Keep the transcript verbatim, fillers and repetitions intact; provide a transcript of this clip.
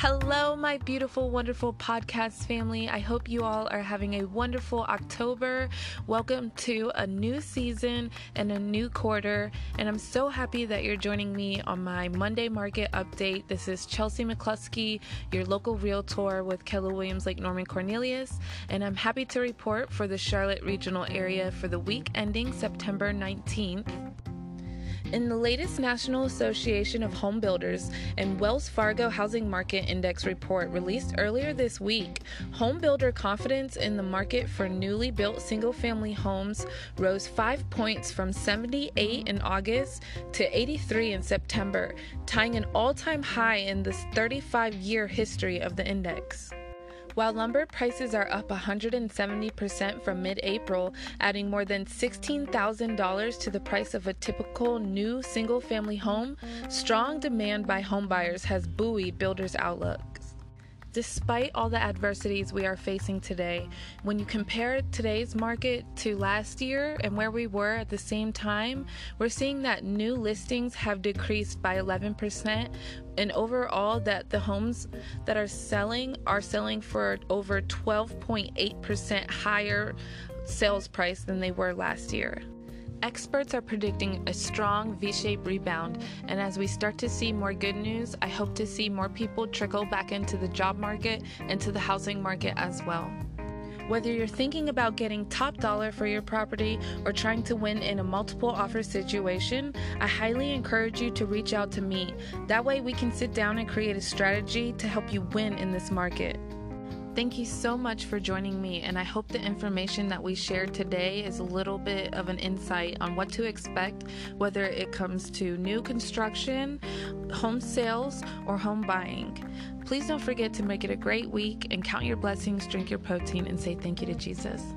Hello, my beautiful, wonderful podcast family. I hope you all are having a wonderful October. Welcome to a new season and a new quarter. And I'm so happy that you're joining me on my Monday market update. This is Chelsea McCluskey, your local realtor with Keller Williams Lake Norman Cornelius. And I'm happy to report for the Charlotte regional area for the week ending September nineteenth. In the latest National Association of Home Builders and Wells Fargo Housing Market Index report released earlier this week, home builder confidence in the market for newly built single-family homes rose five points from seventy-eight in August to eighty-three in September, tying an all-time high in this thirty-five-year history of the index. While lumber prices are up one hundred seventy percent from mid-April, adding more than sixteen thousand dollars to the price of a typical new single-family home, strong demand by homebuyers has buoyed builders' outlooks. Despite all the adversities we are facing today, when you compare today's market to last year and where we were at the same time, we're seeing that new listings have decreased by eleven percent. And overall, that the homes that are selling are selling for over twelve point eight percent higher sales price than they were last year. Experts are predicting a strong V-shaped rebound, and as we start to see more good news, I hope to see more people trickle back into the job market and to the housing market as well. Whether you're thinking about getting top dollar for your property or trying to win in a multiple offer situation, I highly encourage you to reach out to me. That way we can sit down and create a strategy to help you win in this market. Thank you so much for joining me, and I hope the information that we shared today is a little bit of an insight on what to expect, whether it comes to new construction, home sales, or home buying. Please don't forget to make it a great week and count your blessings, drink your protein, and say thank you to Jesus.